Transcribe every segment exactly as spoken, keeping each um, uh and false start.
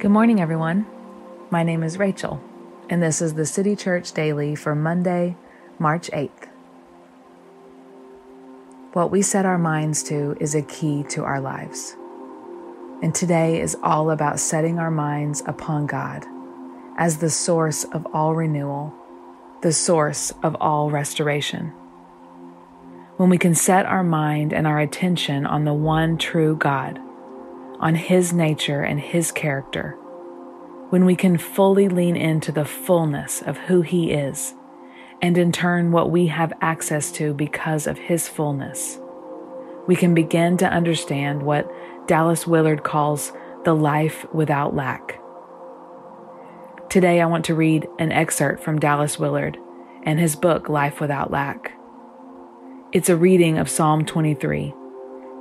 Good morning, everyone. My name is Rachel, and this is the City Church Daily for Monday, March eighth. What we set our minds to is a key to our lives. And today is all about setting our minds upon God as the source of all renewal, the source of all restoration. When we can set our mind and our attention on the one true God, on His nature and His character, when we can fully lean into the fullness of who He is, and in turn what we have access to because of His fullness, we can begin to understand what Dallas Willard calls the life without lack. Today I want to read an excerpt from Dallas Willard and his book, Life Without Lack. It's a reading of Psalm twenty-three,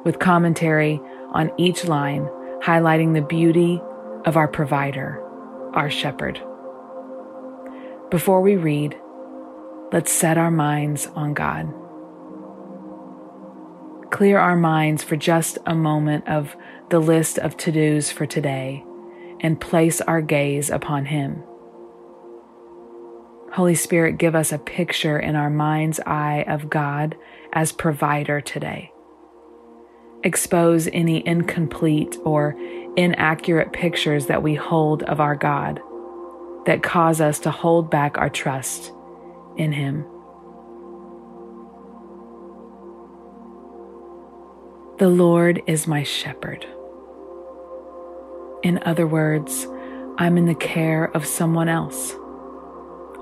with commentary on each line, highlighting the beauty of our provider, our shepherd. Before we read, let's set our minds on God. Clear our minds for just a moment of the list of to-dos for today and place our gaze upon Him. Holy Spirit, give us a picture in our mind's eye of God as provider today. Expose any incomplete or inaccurate pictures that we hold of our God that cause us to hold back our trust in Him. The Lord is my shepherd. In other words, I'm in the care of someone else.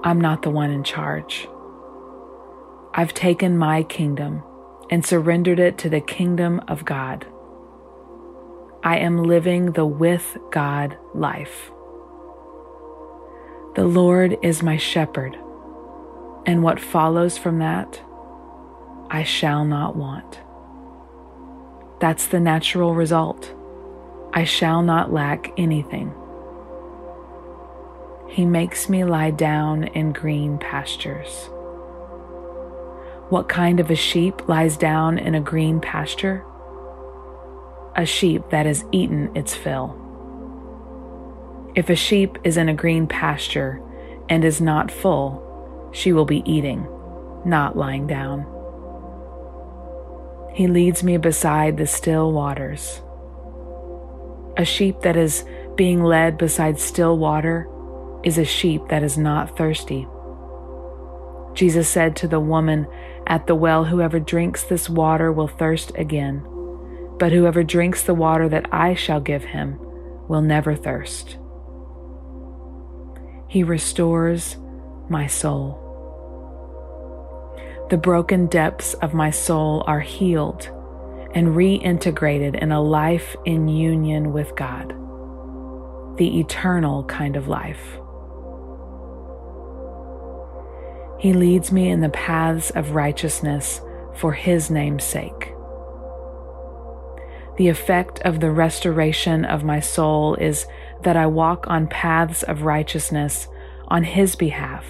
I'm not the one in charge. I've taken my kingdom and surrendered it to the kingdom of God. I am living the with God life. The Lord is my shepherd, and what follows from that, I shall not want. That's the natural result. I shall not lack anything. He makes me lie down in green pastures. What kind of a sheep lies down in a green pasture? A sheep that has eaten its fill. If a sheep is in a green pasture and is not full, she will be eating, not lying down. He leads me beside the still waters. A sheep that is being led beside still water is a sheep that is not thirsty. Jesus said to the woman at the well, "Whoever drinks this water will thirst again, but whoever drinks the water that I shall give him will never thirst." He restores my soul. The broken depths of my soul are healed and reintegrated in a life in union with God, the eternal kind of life. He leads me in the paths of righteousness for His name's sake. The effect of the restoration of my soul is that I walk on paths of righteousness on His behalf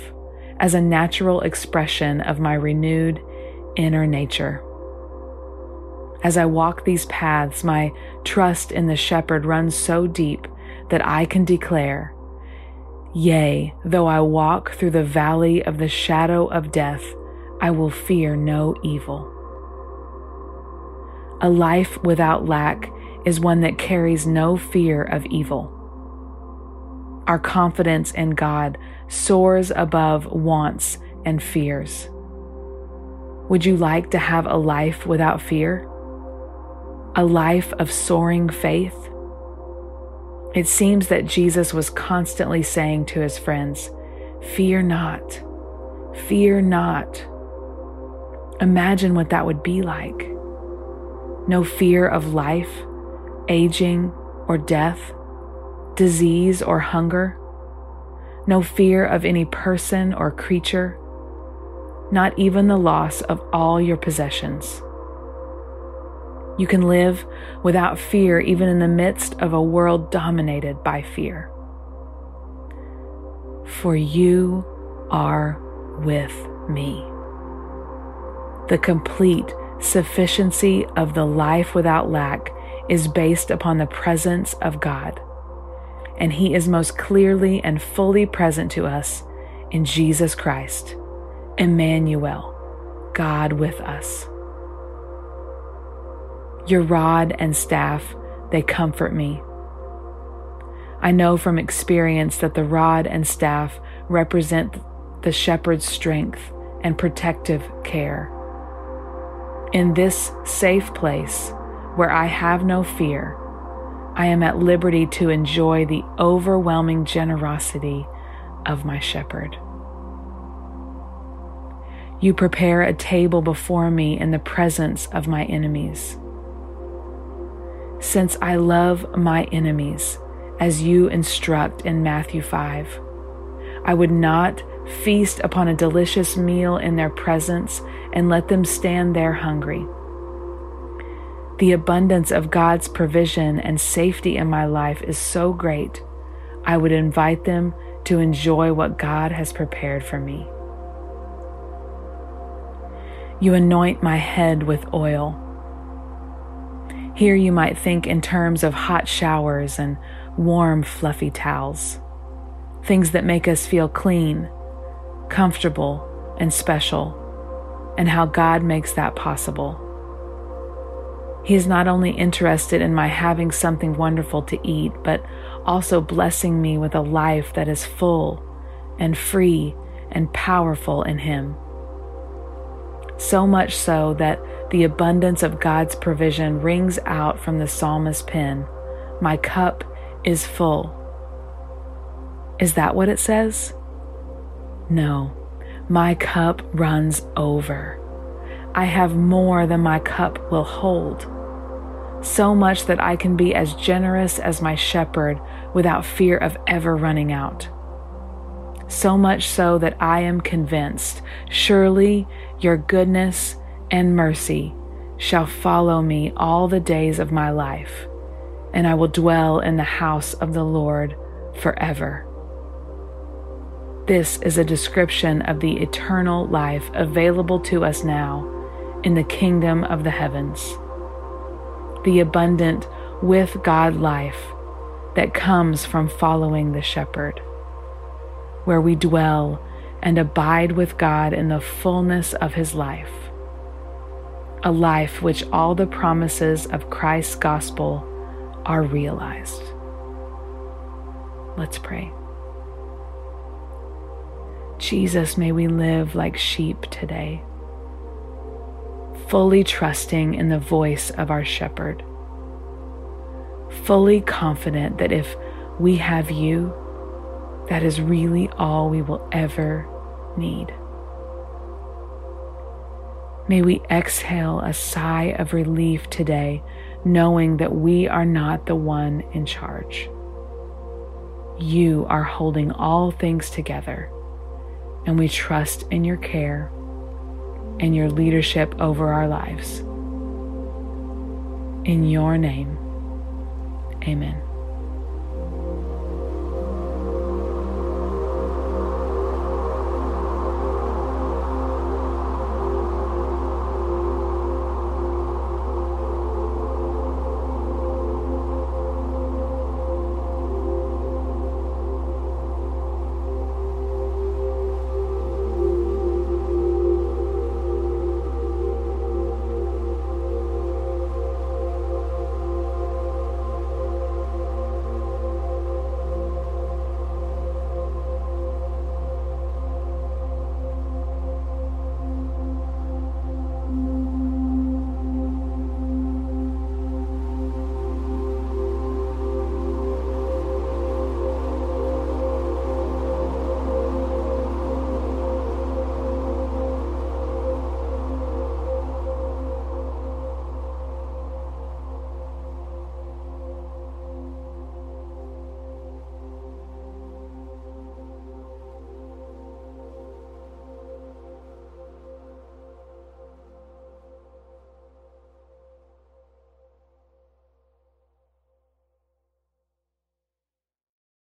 as a natural expression of my renewed inner nature. As I walk these paths, my trust in the shepherd runs so deep that I can declare, "Yea, though I walk through the valley of the shadow of death, I will fear no evil." A life without lack is one that carries no fear of evil. Our confidence in God soars above wants and fears. Would you like to have a life without fear? A life of soaring faith? It seems that Jesus was constantly saying to His friends, "Fear not, fear not." Imagine what that would be like. No fear of life, aging or death, disease or hunger. No fear of any person or creature, not even the loss of all your possessions. You can live without fear even in the midst of a world dominated by fear. For you are with me. The complete sufficiency of the life without lack is based upon the presence of God and He is most clearly and fully present to us in Jesus Christ, Emmanuel, God with us. Your rod and staff, they comfort me. I know from experience that the rod and staff represent the shepherd's strength and protective care. In this safe place where I have no fear, I am at liberty to enjoy the overwhelming generosity of my shepherd. You prepare a table before me in the presence of my enemies. Since I love my enemies, as you instruct in Matthew five, I would not feast upon a delicious meal in their presence and let them stand there hungry. The abundance of God's provision and safety in my life is so great, I would invite them to enjoy what God has prepared for me. You anoint my head with oil. Here you might think in terms of hot showers and warm, fluffy towels, things that make us feel clean, comfortable, and special, and how God makes that possible. He is not only interested in my having something wonderful to eat, but also blessing me with a life that is full and free and powerful in Him. So much so that the abundance of God's provision rings out from the psalmist's pen, "My cup is full." Is that what it says? No, my cup runs over. I have more than my cup will hold. So much that I can be as generous as my shepherd without fear of ever running out. So much so that I am convinced, surely your goodness and mercy shall follow me all the days of my life, and I will dwell in the house of the Lord forever. This is a description of the eternal life available to us now in the kingdom of the heavens, the abundant with God life that comes from following the shepherd, where we dwell and abide with God in the fullness of His life, a life which all the promises of Christ's gospel are realized. Let's pray. Jesus, may we live like sheep today, fully trusting in the voice of our shepherd, fully confident that if we have you, that is really all we will ever need. May we exhale a sigh of relief today, knowing that we are not the one in charge. You are holding all things together, and we trust in your care and your leadership over our lives. In your name, amen.